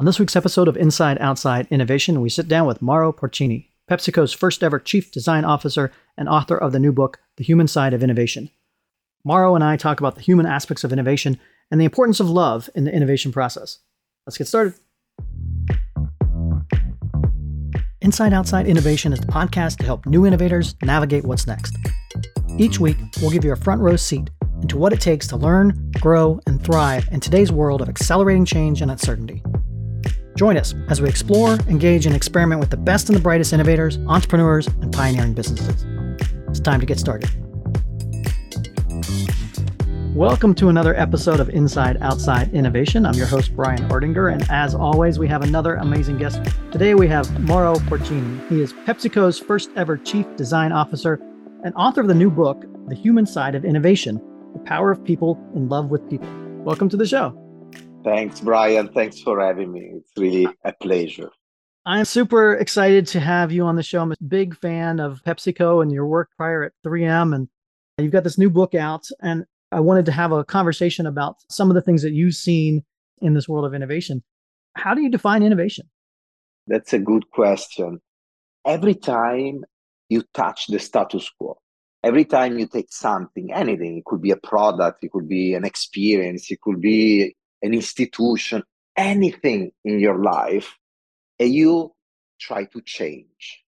On this week's episode of Inside Outside Innovation, we sit down with Mauro Porcini, PepsiCo's first ever Chief Design Officer and author of the new book, The Human Side of Innovation. Mauro and I talk about the human aspects of innovation and the importance of love in the innovation process. Let's get started. Inside Outside Innovation is the podcast to help new innovators navigate what's next. Each week, we'll give you a front row seat into what it takes to learn, grow, and thrive in today's world of accelerating change and uncertainty. Join us as we explore, engage, and experiment with the best and the brightest innovators, entrepreneurs, and pioneering businesses. It's time to get started. Welcome to another episode of Inside Outside Innovation. I'm your host, Brian Ardinger, and as always, we have another amazing guest. Today, we have Mauro Porcini. He is PepsiCo's first ever Chief Design Officer and author of the new book, The Human Side of Innovation, The Power of People in Love with People. Welcome to the show. Thanks, Brian. Thanks for having me. It's really a pleasure. I'm super excited to have you on the show. I'm a big fan of PepsiCo and your work prior at 3M. And you've got this new book out. And I wanted to have a conversation about some of the things that you've seen in this world of innovation. How do you define innovation? That's a good question. Every time you touch the status quo, every time you take something, anything, it could be a product, it could be an experience, it could be an institution, anything in your life, and you try to change.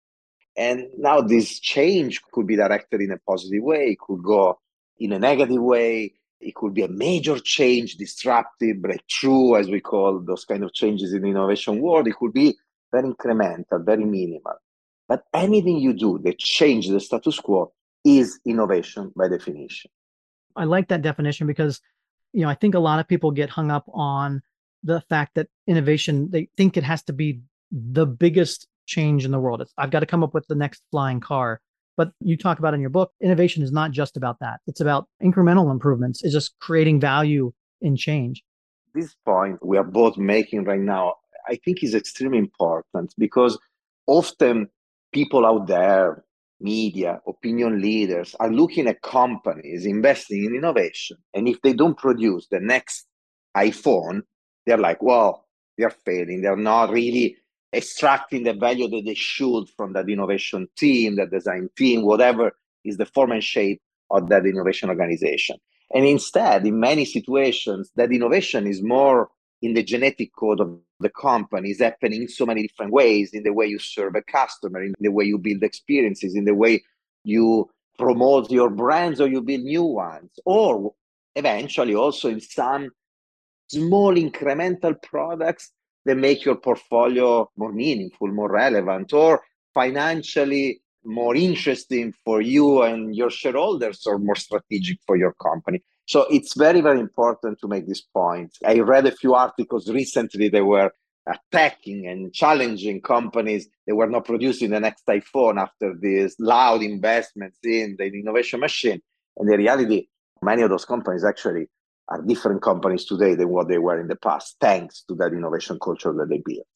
And now this change could be directed in a positive way, it could go in a negative way, it could be a major change, disruptive, breakthrough, as we call those kind of changes in the innovation world. It could be very incremental, very minimal. But anything you do that changes the status quo is innovation by definition. I like that definition because I think a lot of people get hung up on the fact that innovation, they think it has to be the biggest change in the world. I've got to come up with the next flying car. But you talk about in your book, innovation is not just about that. It's about incremental improvements. It's just creating value in change. This point we are both making right now, I think is extremely important because often people out there, media, opinion leaders are looking at companies investing in innovation. And if they don't produce the next iPhone, they're like, well, they're failing. They're not really extracting the value that they should from that innovation team, that design team, whatever is the form and shape of that innovation organization. And instead, in many situations, that innovation is more in the genetic code of the company, is happening in so many different ways, in the way you serve a customer, in the way you build experiences, in the way you promote your brands or you build new ones, or eventually also in some small incremental products that make your portfolio more meaningful, more relevant, or financially more interesting for you and your shareholders, or more strategic for your company. So it's very, very important to make this point. I read a few articles recently that were attacking and challenging companies that were not producing the next iPhone after these loud investments in the innovation machine. And the reality, many of those companies actually are different companies today than what they were in the past, thanks to that innovation culture that they built.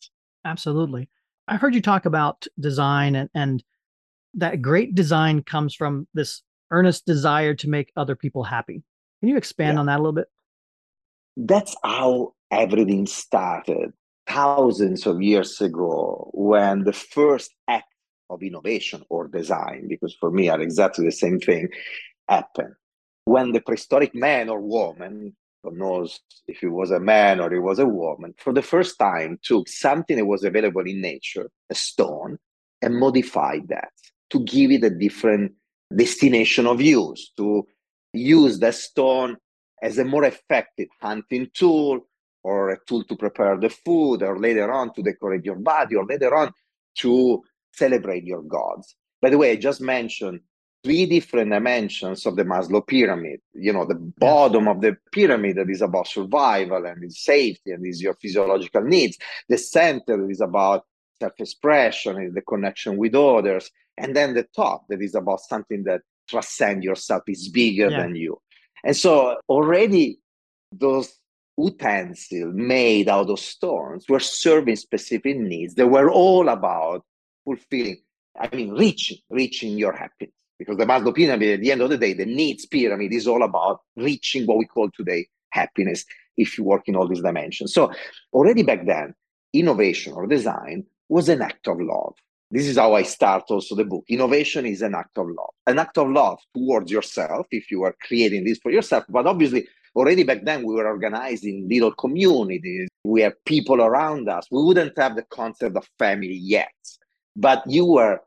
Absolutely. I heard you talk about design and that great design comes from this earnest desire to make other people happy. Can you expand on that a little bit? That's how everything started thousands of years ago when the first act of innovation or design, because for me are exactly the same thing, happened. When the prehistoric man or woman, who knows if it was a man or it was a woman, for the first time took something that was available in nature, a stone, and modified that to give it a different destination of use, to use the stone as a more effective hunting tool or a tool to prepare the food or later on to decorate your body or later on to celebrate your gods. By the way, I just mentioned three different dimensions of the Maslow Pyramid. The bottom of the pyramid that is about survival and is safety and is your physiological needs. The center is about self-expression and the connection with others. And then the top that is about something that transcend yourself, is bigger than you. And so already those utensils made out of stones were serving specific needs. They were all about fulfilling, reaching your happiness. Because the Maslow Pyramid, at the end of the day, the needs pyramid is all about reaching what we call today happiness, if you work in all these dimensions. So already back then, innovation or design was an act of love. This is how I start also the book. Innovation is an act of love. An act of love towards yourself, if you are creating this for yourself. But obviously, already back then, we were organized in little communities. We have people around us. We wouldn't have the concept of family yet. But you were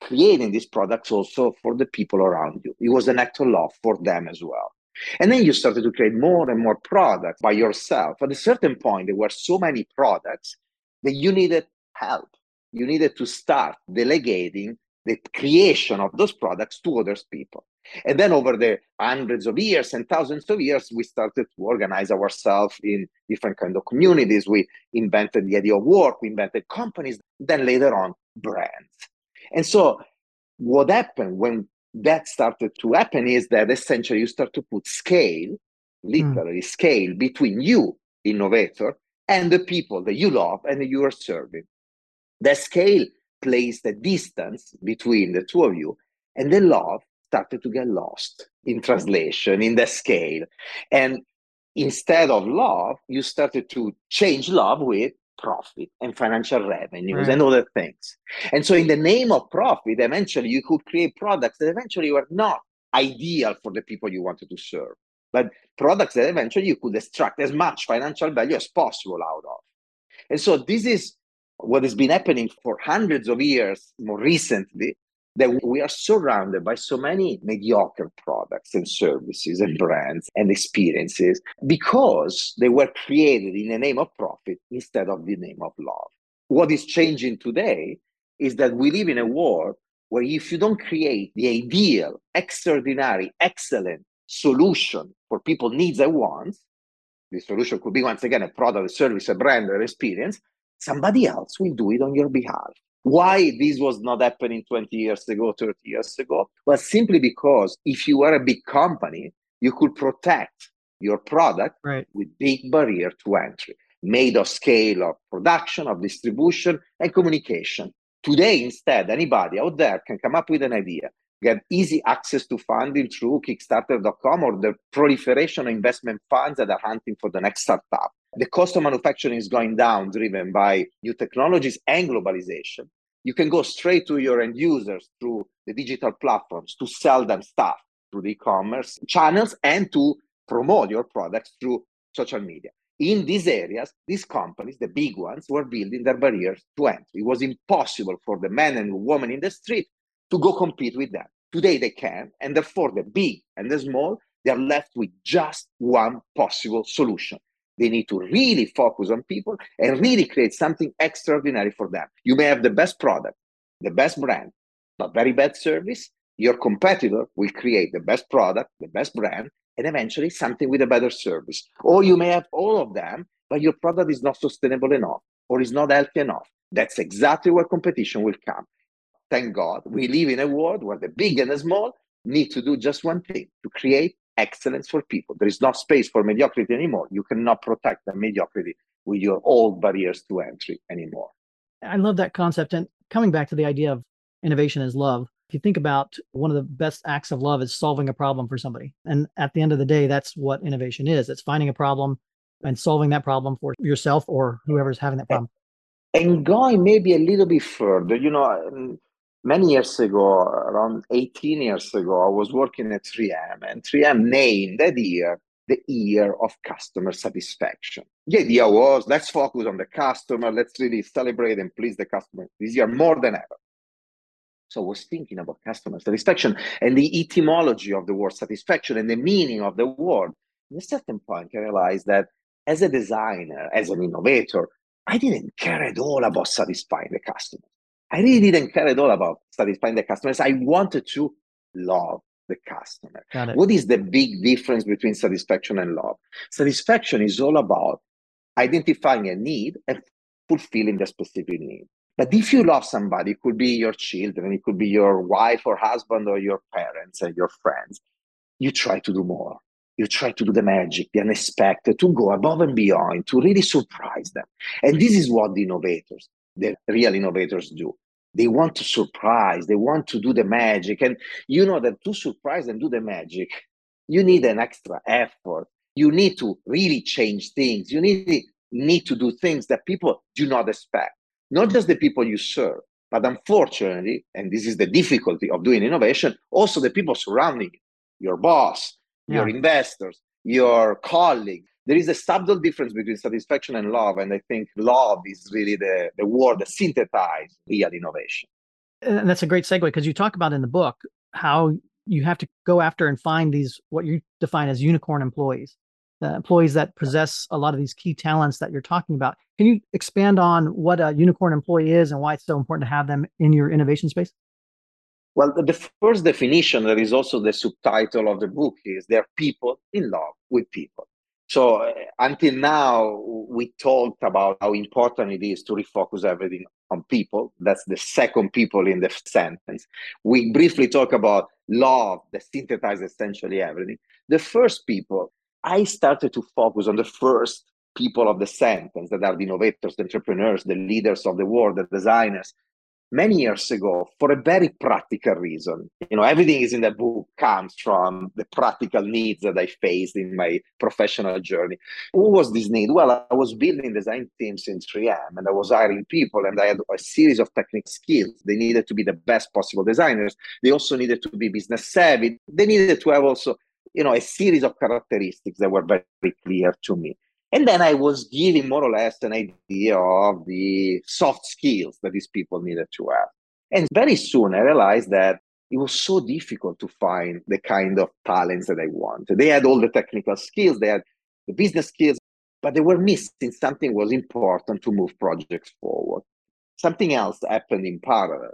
creating these products also for the people around you. It was an act of love for them as well. And then you started to create more and more products by yourself. At a certain point, there were so many products that you needed help. You needed to start delegating the creation of those products to other people. And then over the hundreds of years and thousands of years, we started to organize ourselves in different kinds of communities. We invented the idea of work, we invented companies, then later on, brands. And so what happened when that started to happen is that essentially you start to put scale, literally scale, between you, innovator, and the people that you love and that you are serving. The scale placed a distance between the two of you, and the love started to get lost in translation, in the scale. And instead of love, you started to change love with profit and financial revenues and other things. And so in the name of profit, eventually you could create products that eventually were not ideal for the people you wanted to serve, but products that eventually you could extract as much financial value as possible out of. And so this is what has been happening for hundreds of years, more recently, that we are surrounded by so many mediocre products and services and brands and experiences because they were created in the name of profit instead of the name of love. What is changing today is that we live in a world where if you don't create the ideal, extraordinary, excellent solution for people's needs and wants, the solution could be, once again, a product, a service, a brand, or an experience, somebody else will do it on your behalf. Why this was not happening 20 years ago, 30 years ago? Well, simply because if you were a big company, you could protect your product with big barrier to entry, made of scale of production, of distribution, and communication. Today, instead, anybody out there can come up with an idea, get easy access to funding through Kickstarter.com or the proliferation of investment funds that are hunting for the next startup. The cost of manufacturing is going down, driven by new technologies and globalization. You can go straight to your end users through the digital platforms to sell them stuff through the e-commerce channels and to promote your products through social media. In these areas, these companies, the big ones, were building their barriers to entry. It was impossible for the men and women in the street to go compete with them. Today they can, and therefore the big and the small, they are left with just one possible solution. They need to really focus on people and really create something extraordinary for them. You may have the best product, the best brand, but very bad service. Your competitor will create the best product, the best brand, and eventually something with a better service. Or you may have all of them, but your product is not sustainable enough or is not healthy enough. That's exactly where competition will come. Thank God, we live in a world where the big and the small need to do just one thing, to create excellence for people. There is no space for mediocrity anymore. You cannot protect the mediocrity with your old barriers to entry anymore. I love that concept. And coming back to the idea of innovation as love, if you think about one of the best acts of love is solving a problem for somebody. And at the end of the day, that's what innovation is. It's finding a problem and solving that problem for yourself or whoever's having that problem. And going maybe a little bit further, you know, many years ago, around 18 years ago, I was working at 3M, and 3M named that year the year of customer satisfaction. The idea was, let's focus on the customer, let's really celebrate and please the customer this year more than ever. So I was thinking about customer satisfaction and the etymology of the word satisfaction and the meaning of the word. At a certain point, I realized that as a designer, as an innovator, I didn't care at all about satisfying the customer. I really didn't care at all about satisfying the customers. I wanted to love the customer. What is the big difference between satisfaction and love? Satisfaction is all about identifying a need and fulfilling the specific need. But if you love somebody, it could be your children, it could be your wife or husband or your parents and your friends, you try to do more. You try to do the magic, the unexpected, to go above and beyond, to really surprise them. And this is what the innovators, the real innovators do. They want to surprise, they want to do the magic. And you know that to surprise and do the magic, you need an extra effort. You need to really change things. You need need to do things that people do not expect, not just the people you serve, but unfortunately, and this is the difficulty of doing innovation, also the people surrounding you, your boss, your investors, your colleague. There is a subtle difference between satisfaction and love. And I think love is really the word that synthesizes real innovation. And that's a great segue, because you talk about in the book how you have to go after and find these, what you define as unicorn employees, the employees that possess a lot of these key talents that you're talking about. Can you expand on what a unicorn employee is and why it's so important to have them in your innovation space? Well, the first definition that is also the subtitle of the book is they're people in love with people. So until now, we talked about how important it is to refocus everything on people. That's the second people in the sentence. We briefly talk about love that synthesizes essentially everything. The first people, I started to focus on the first people of the sentence that are the innovators, the entrepreneurs, the leaders of the world, the designers. Many years ago, for a very practical reason, everything is in the book comes from the practical needs that I faced in my professional journey. What was this need? Well, I was building design teams in 3M, and I was hiring people, and I had a series of technical skills. They needed to be the best possible designers. They also needed to be business savvy. They needed to have also, a series of characteristics that were very clear to me. And then I was giving more or less an idea of the soft skills that these people needed to have. And very soon I realized that it was so difficult to find the kind of talents that I wanted. They had all the technical skills, they had the business skills, but they were missing something was important to move projects forward. Something else happened in parallel.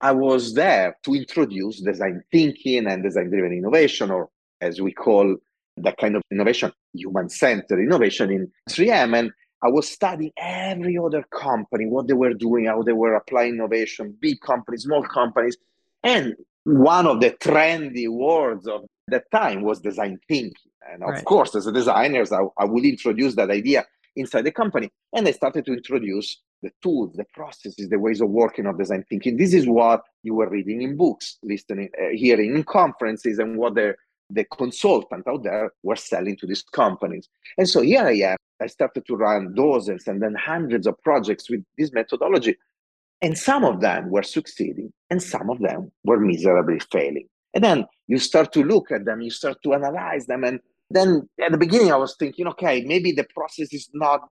I was there to introduce design thinking and design-driven innovation, or as we call that kind of innovation, human-centered innovation in 3M. And I was studying every other company, what they were doing, how they were applying innovation, big companies, small companies. And one of the trendy words of that time was design thinking. And of course, as a designer, I would introduce that idea inside the company. And I started to introduce the tools, the processes, the ways of working of design thinking. This is what you were reading in books, listening, hearing in conferences, and what they're the consultant out there were selling to these companies. And so here I am. I started to run dozens and then hundreds of projects with this methodology. And some of them were succeeding and some of them were miserably failing. And then you start to look at them, you start to analyze them. And then at the beginning, I was thinking, okay, maybe the process is not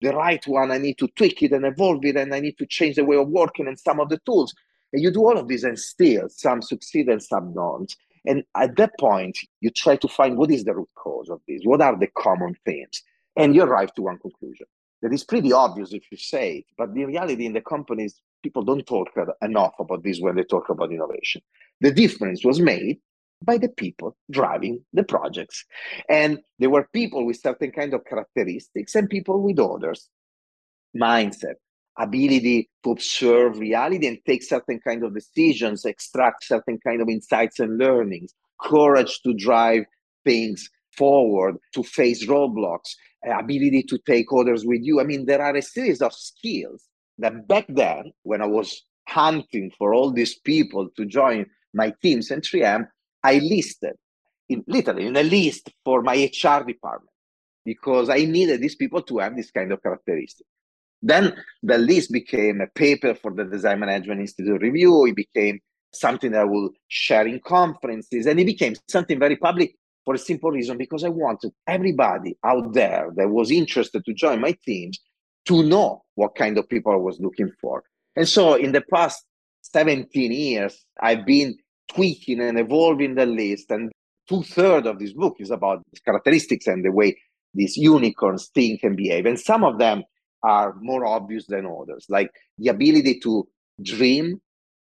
the right one. I need to tweak it and evolve it, and I need to change the way of working and some of the tools. And you do all of this, and still some succeed and some don't. And at that point, you try to find what is the root cause of this? What are the common themes? And you arrive to one conclusion that is pretty obvious if you say it, but the reality in the companies, people don't talk enough about this when they talk about innovation. The difference was made by the people driving the projects. And there were people with certain kind of characteristics and people with others. Mindset, ability to observe reality and take certain kind of decisions, extract certain kind of insights and learnings, courage to drive things forward, to face roadblocks, ability to take orders with you. I mean, there are a series of skills that back then, when I was hunting for all these people to join my teams in 3M, I listed, literally in a list for my HR department, because I needed these people to have this kind of characteristic. Then the list became a paper for the Design Management Institute review. It became something that I will share in conferences. And it became something very public for a simple reason, because I wanted everybody out there that was interested to join my teams to know what kind of people I was looking for. And so in the past 17 years, I've been tweaking and evolving the list. And 2/3 of this book is about these characteristics and the way these unicorns think and behave. And some of them are more obvious than others, like the ability to dream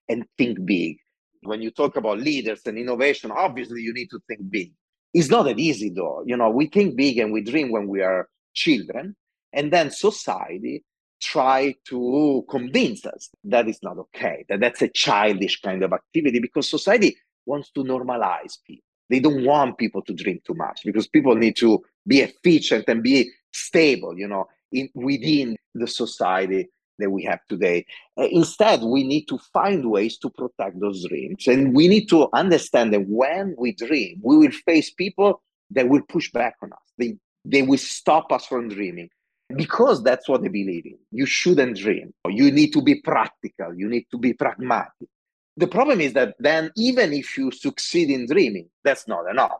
and think big. When you talk about leaders and innovation, obviously you need to think big. It's not that easy though. We think big and we dream when we are children, and then society try to convince us that it's not okay, that that's a childish kind of activity, because society wants to normalize people. They don't want people to dream too much, because people need to be efficient and be stable, within the society that we have today. Instead, we need to find ways to protect those dreams. And we need to understand that when we dream, we will face people that will push back on us. They will stop us from dreaming. because that's what they believe in. You shouldn't dream. You need to be practical. You need to be pragmatic. The problem is that then even if you succeed in dreaming, that's not enough.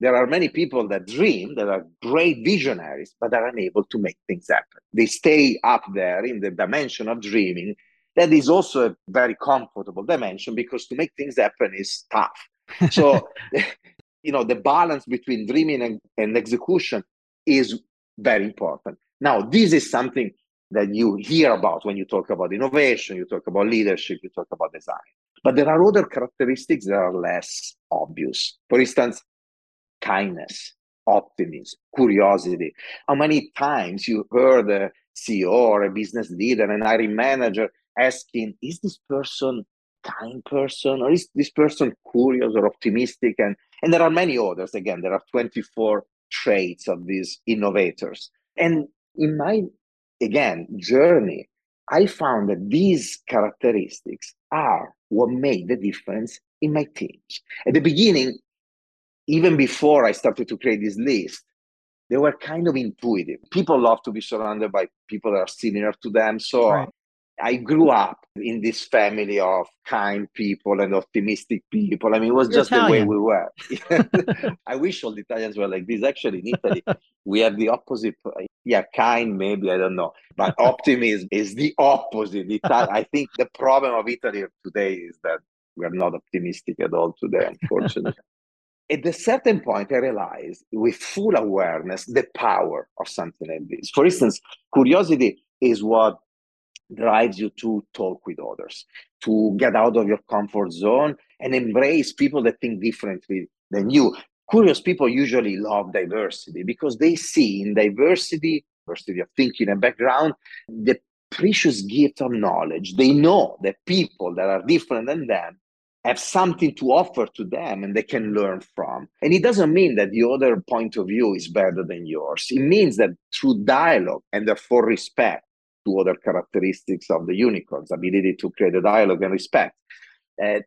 There are many people that dream, that are great visionaries, but are unable to make things happen. They stay up there in the dimension of dreaming. That is also a very comfortable dimension because to make things happen is tough. So, you know, the balance between dreaming and execution is very important. Now, this is something that you hear about when you talk about innovation, you talk about leadership, you talk about design. But there are other characteristics that are less obvious. For instance, kindness, optimism, curiosity. How many times you heard a CEO or a business leader, an hiring manager asking, is this person a kind person or is this person curious or optimistic? And there are many others. Again, there are 24 traits of these innovators. And in my, again, journey, I found that these characteristics are what made the difference in my teams. At the beginning, even before I started to create this list, they were kind of intuitive. People love to be surrounded by people that are similar to them. So right. I grew up in this family of kind people and optimistic people. I mean, it was just the way we were. I wish all the Italians were like this. Actually, in Italy, we have the opposite. Yeah, kind, maybe, I don't know. But optimism is the opposite. I think the problem of Italy today is that we are not optimistic at all today, unfortunately. At a certain point, I realized with full awareness the power of something like this. For instance, curiosity is what drives you to talk with others, to get out of your comfort zone and embrace people that think differently than you. Curious people usually love diversity because they see in diversity of thinking and background, the precious gift of knowledge. They know that people that are different than them have something to offer to them and they can learn from. And it doesn't mean that the other point of view is better than yours. It means that through dialogue and therefore respect, two other characteristics of the unicorns, ability to create a dialogue and respect.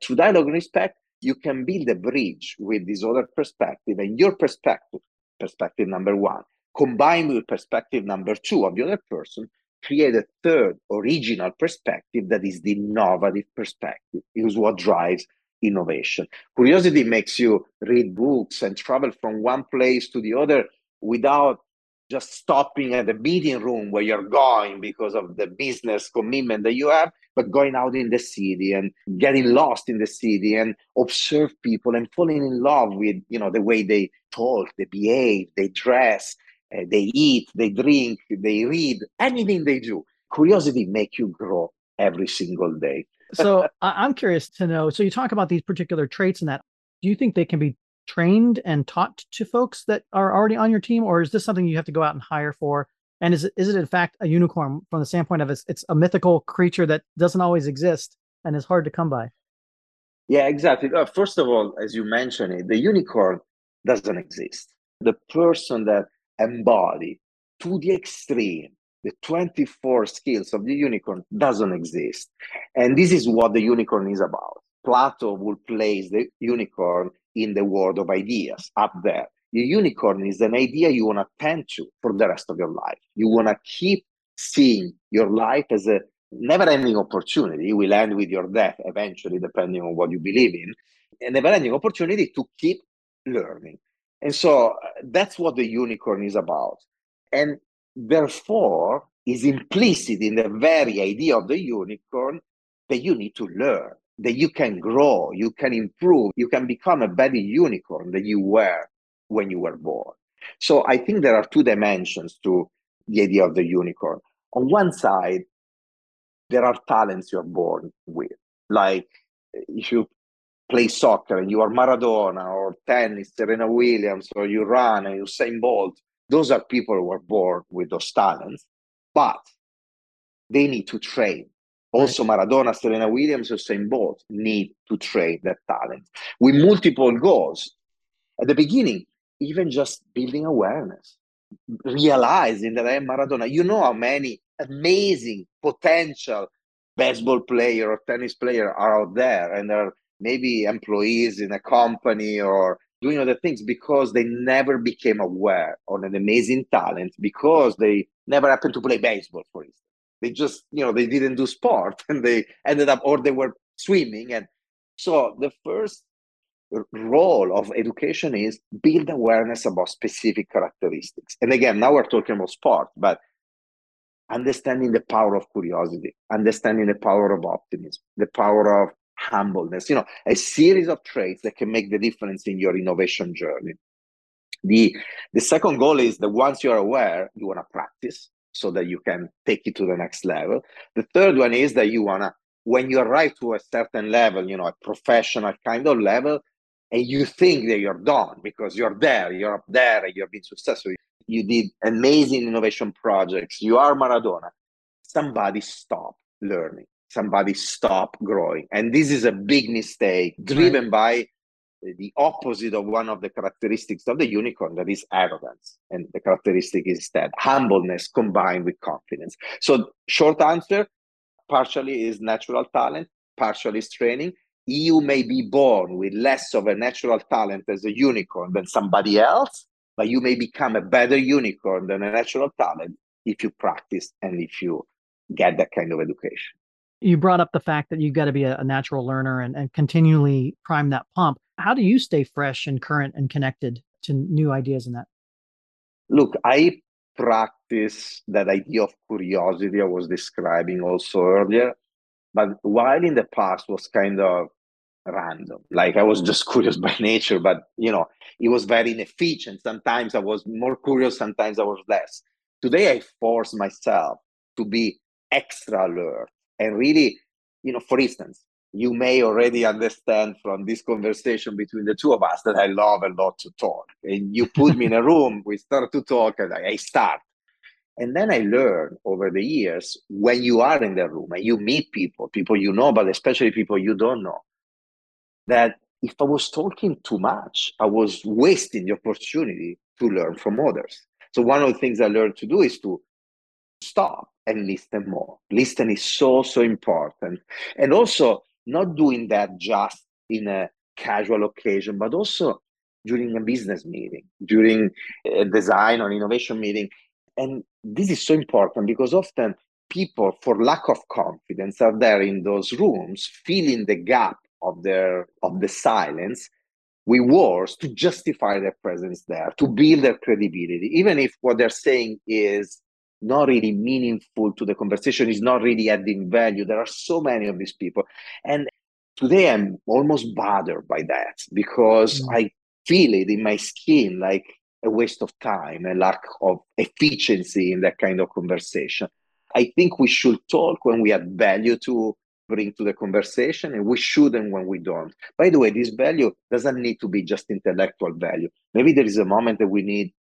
Through dialogue and respect, you can build a bridge with this other perspective and your perspective number one, combined with perspective number two of the other person, create a third original perspective that is the innovative perspective. It is what drives innovation. Curiosity makes you read books and travel from one place to the other without just stopping at the meeting room where you're going because of the business commitment that you have, but going out in the city and getting lost in the city and observe people and falling in love with, you know, the way they talk, they behave, they dress, they eat, they drink, they read, anything they do. Curiosity makes you grow every single day. So I'm curious to know, so you talk about these particular traits and that, do you think they can be trained and taught to folks that are already on your team, or is this something you have to go out and hire for? And is it in fact a unicorn from the standpoint of it's a mythical creature that doesn't always exist and is hard to come by? Yeah, exactly. First of all, as you mentioned it, the unicorn doesn't exist. The person that embodies to the extreme the 24 skills of the unicorn doesn't exist. And this is what the unicorn is about. Plato will place the unicorn in the world of ideas up there. The unicorn is an idea you want to tend to for the rest of your life. You want to keep seeing your life as a never-ending opportunity. It will end with your death eventually, depending on what you believe in. A never-ending opportunity to keep learning. And so that's what the unicorn is about. And therefore, is implicit in the very idea of the unicorn that you need to learn, that you can grow, you can improve, you can become a better unicorn than you were when you were born. So I think there are two dimensions to the idea of the unicorn. On one side, there are talents you're born with. Like if you play soccer and you are Maradona, or tennis, Serena Williams, or you run and Usain Bolt, those are people who are born with those talents, but they need to train. Also, Maradona, Serena Williams, Usain Bolt need to train their talent with multiple goals. At the beginning, even just building awareness, realizing that I am Maradona. You know how many amazing potential baseball player or tennis player are out there and are maybe employees in a company or doing other things because they never became aware of an amazing talent because they never happened to play baseball, for instance. They just, you know, they didn't do sport, and they ended up, or they were swimming. And so the first role of education is build awareness about specific characteristics. And again, now we're talking about sport, but understanding the power of curiosity, understanding the power of optimism, the power of humbleness, you know, a series of traits that can make the difference in your innovation journey. The second goal is that once you're aware, you want to practice so that you can take it to the next level. The third one is that you want to, when you arrive to a certain level, you know, a professional kind of level, and you think that you're done because you're there, you're up there, and you've been successful. You did amazing innovation projects. You are Maradona. Somebody stop learning. Somebody stop growing. And this is a big mistake driven by the opposite of one of the characteristics of the unicorn, that is arrogance. And the characteristic is that humbleness combined with confidence. So short answer, partially is natural talent, partially is training. You may be born with less of a natural talent as a unicorn than somebody else, but you may become a better unicorn than a natural talent if you practice and if you get that kind of education. You brought up the fact that you've got to be a natural learner and continually prime that pump. How do you stay fresh and current and connected to new ideas in that? Look, I practice that idea of curiosity I was describing also earlier, but while in the past was kind of random, like I was just curious by nature, but you know, it was very inefficient. Sometimes I was more curious, sometimes I was less. Today, I force myself to be extra alert and really, you know, for instance, you may already understand from this conversation between the two of us that I love a lot to talk. And you put me in a room, we start to talk, and I start. And then I learn over the years, when you are in the room and you meet people, people you know, but especially people you don't know, that if I was talking too much, I was wasting the opportunity to learn from others. So one of the things I learned to do is to stop and listen more. Listen is so, so important. And also, not doing that just in a casual occasion, but also during a business meeting, during a design or innovation meeting. And this is so important because often people, for lack of confidence, are there in those rooms, filling the gap of the silence with words to justify their presence there, to build their credibility, even if what they're saying is not really meaningful to the conversation, is not really adding value. There are so many of these people. And today I'm almost bothered by that because I feel it in my skin, like a waste of time, a lack of efficiency in that kind of conversation. I think we should talk when we add value to bring to the conversation, and we shouldn't when we don't. By the way, this value doesn't need to be just intellectual value. Maybe there is a moment that we need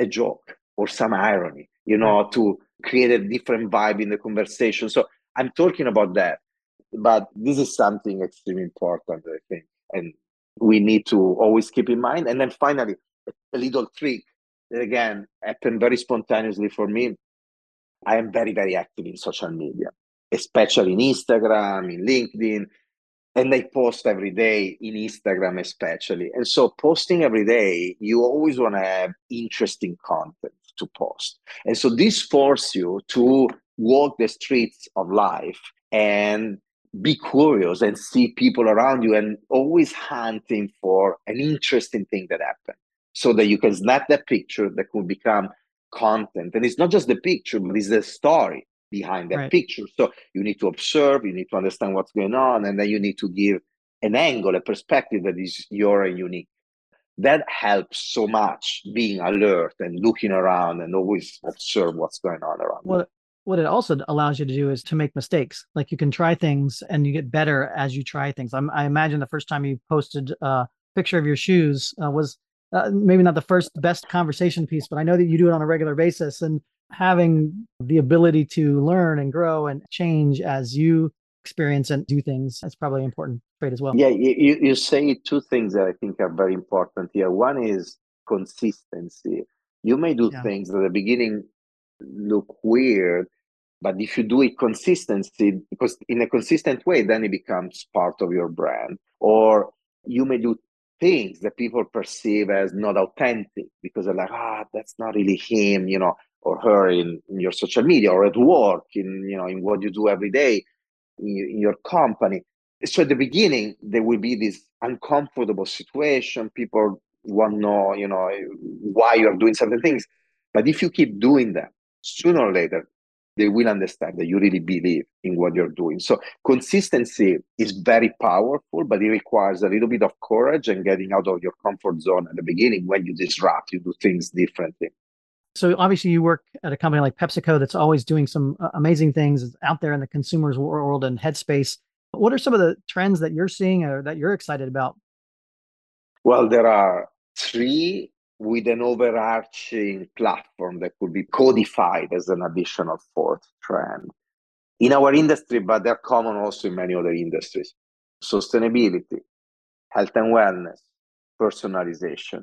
a joke or some irony, you know, to create a different vibe in the conversation. So I'm talking about that, but this is something extremely important, I think, and we need to always keep in mind. And then finally, a little trick that again happened very spontaneously for me. I am very, very active in social media, especially in Instagram, in LinkedIn, and I post every day in Instagram especially. And so posting every day, you always want to have interesting content to post. And so this forces you to walk the streets of life and be curious and see people around you and always hunting for an interesting thing that happened so that you can snap that picture that could become content. And it's not just the picture, but it's the story behind that picture. So you need to observe, you need to understand what's going on, and then you need to give an angle, a perspective that is your unique. That helps so much, being alert and looking around and always observe what's going on around. Well, what it also allows you to do is to make mistakes. Like you can try things and you get better as you try things. I imagine the first time you posted a picture of your shoes was maybe not the first best conversation piece, but I know that you do it on a regular basis. And having the ability to learn and grow and change as you experience and do things, that's probably an important trait as well. Yeah, you say two things that I think are very important here. One is consistency. You may do things that at the beginning look weird, but if you do it consistently, because in a consistent way, then it becomes part of your brand. Or you may do things that people perceive as not authentic because they're like, that's not really him, you know. or her in your social media or at work, in what you do every day, in your company. So at the beginning, there will be this uncomfortable situation. People want to know, why you're doing certain things. But if you keep doing that, sooner or later, they will understand that you really believe in what you're doing. So consistency is very powerful, but it requires a little bit of courage and getting out of your comfort zone at the beginning. When you disrupt, you do things differently. So obviously you work at a company like PepsiCo that's always doing some amazing things out there in the consumer's world and headspace. What are some of the trends that you're seeing or that you're excited about? Well, there are three with an overarching platform that could be codified as an additional fourth trend in our industry, but they're common also in many other industries. Sustainability, health and wellness, personalization,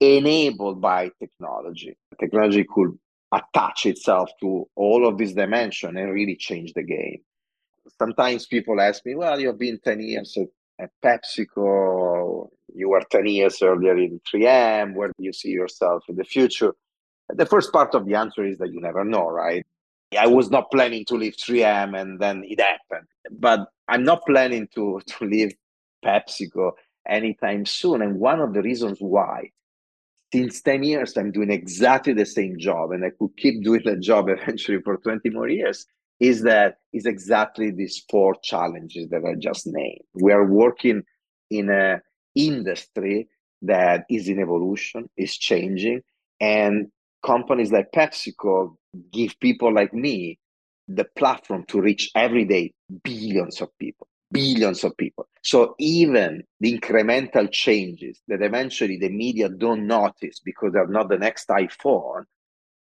enabled by technology. Technology could attach itself to all of these dimensions and really change the game. Sometimes people ask me, well, you've been 10 years at PepsiCo, you were 10 years earlier in 3M, where do you see yourself in the future? The first part of the answer is that you never know, right? I was not planning to leave 3M and then it happened, but I'm not planning to leave PepsiCo anytime soon. And one of the reasons why, since 10 years, I'm doing exactly the same job and I could keep doing that job eventually for 20 more years, is that it's exactly these four challenges that I just named. We are working in an industry that is in evolution, is changing, and companies like PepsiCo give people like me the platform to reach every day billions of people. So even the incremental changes that eventually the media don't notice because they're not the next iPhone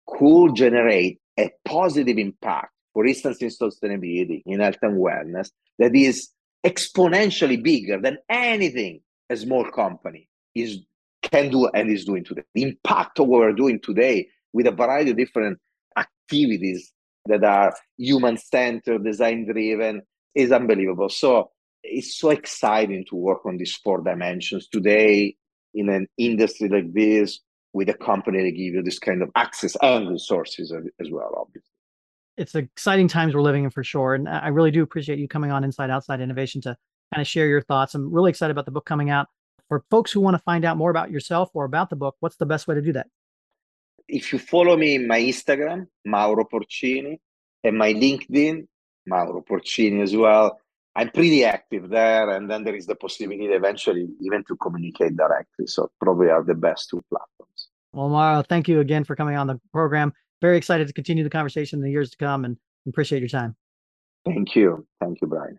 could generate a positive impact, for instance, in sustainability, in health and wellness, that is exponentially bigger than anything a small company can do and is doing today. The impact of what we're doing today with a variety of different activities that are human-centered, design-driven, is unbelievable. So it's so exciting to work on these four dimensions today in an industry like this with a company that gives you this kind of access and resources as well, obviously. It's exciting times we're living in for sure. And I really do appreciate you coming on Inside Outside Innovation to kind of share your thoughts. I'm really excited about the book coming out. For folks who want to find out more about yourself or about the book, what's the best way to do that? If you follow me in my Instagram, Mauro Porcini, and my LinkedIn, Mauro Porcini as well, I'm pretty active there. And then there is the possibility eventually even to communicate directly. So probably are the best two platforms. Well, Mauro, thank you again for coming on the program. Very excited to continue the conversation in the years to come and appreciate your time. Thank you. Thank you, Brian.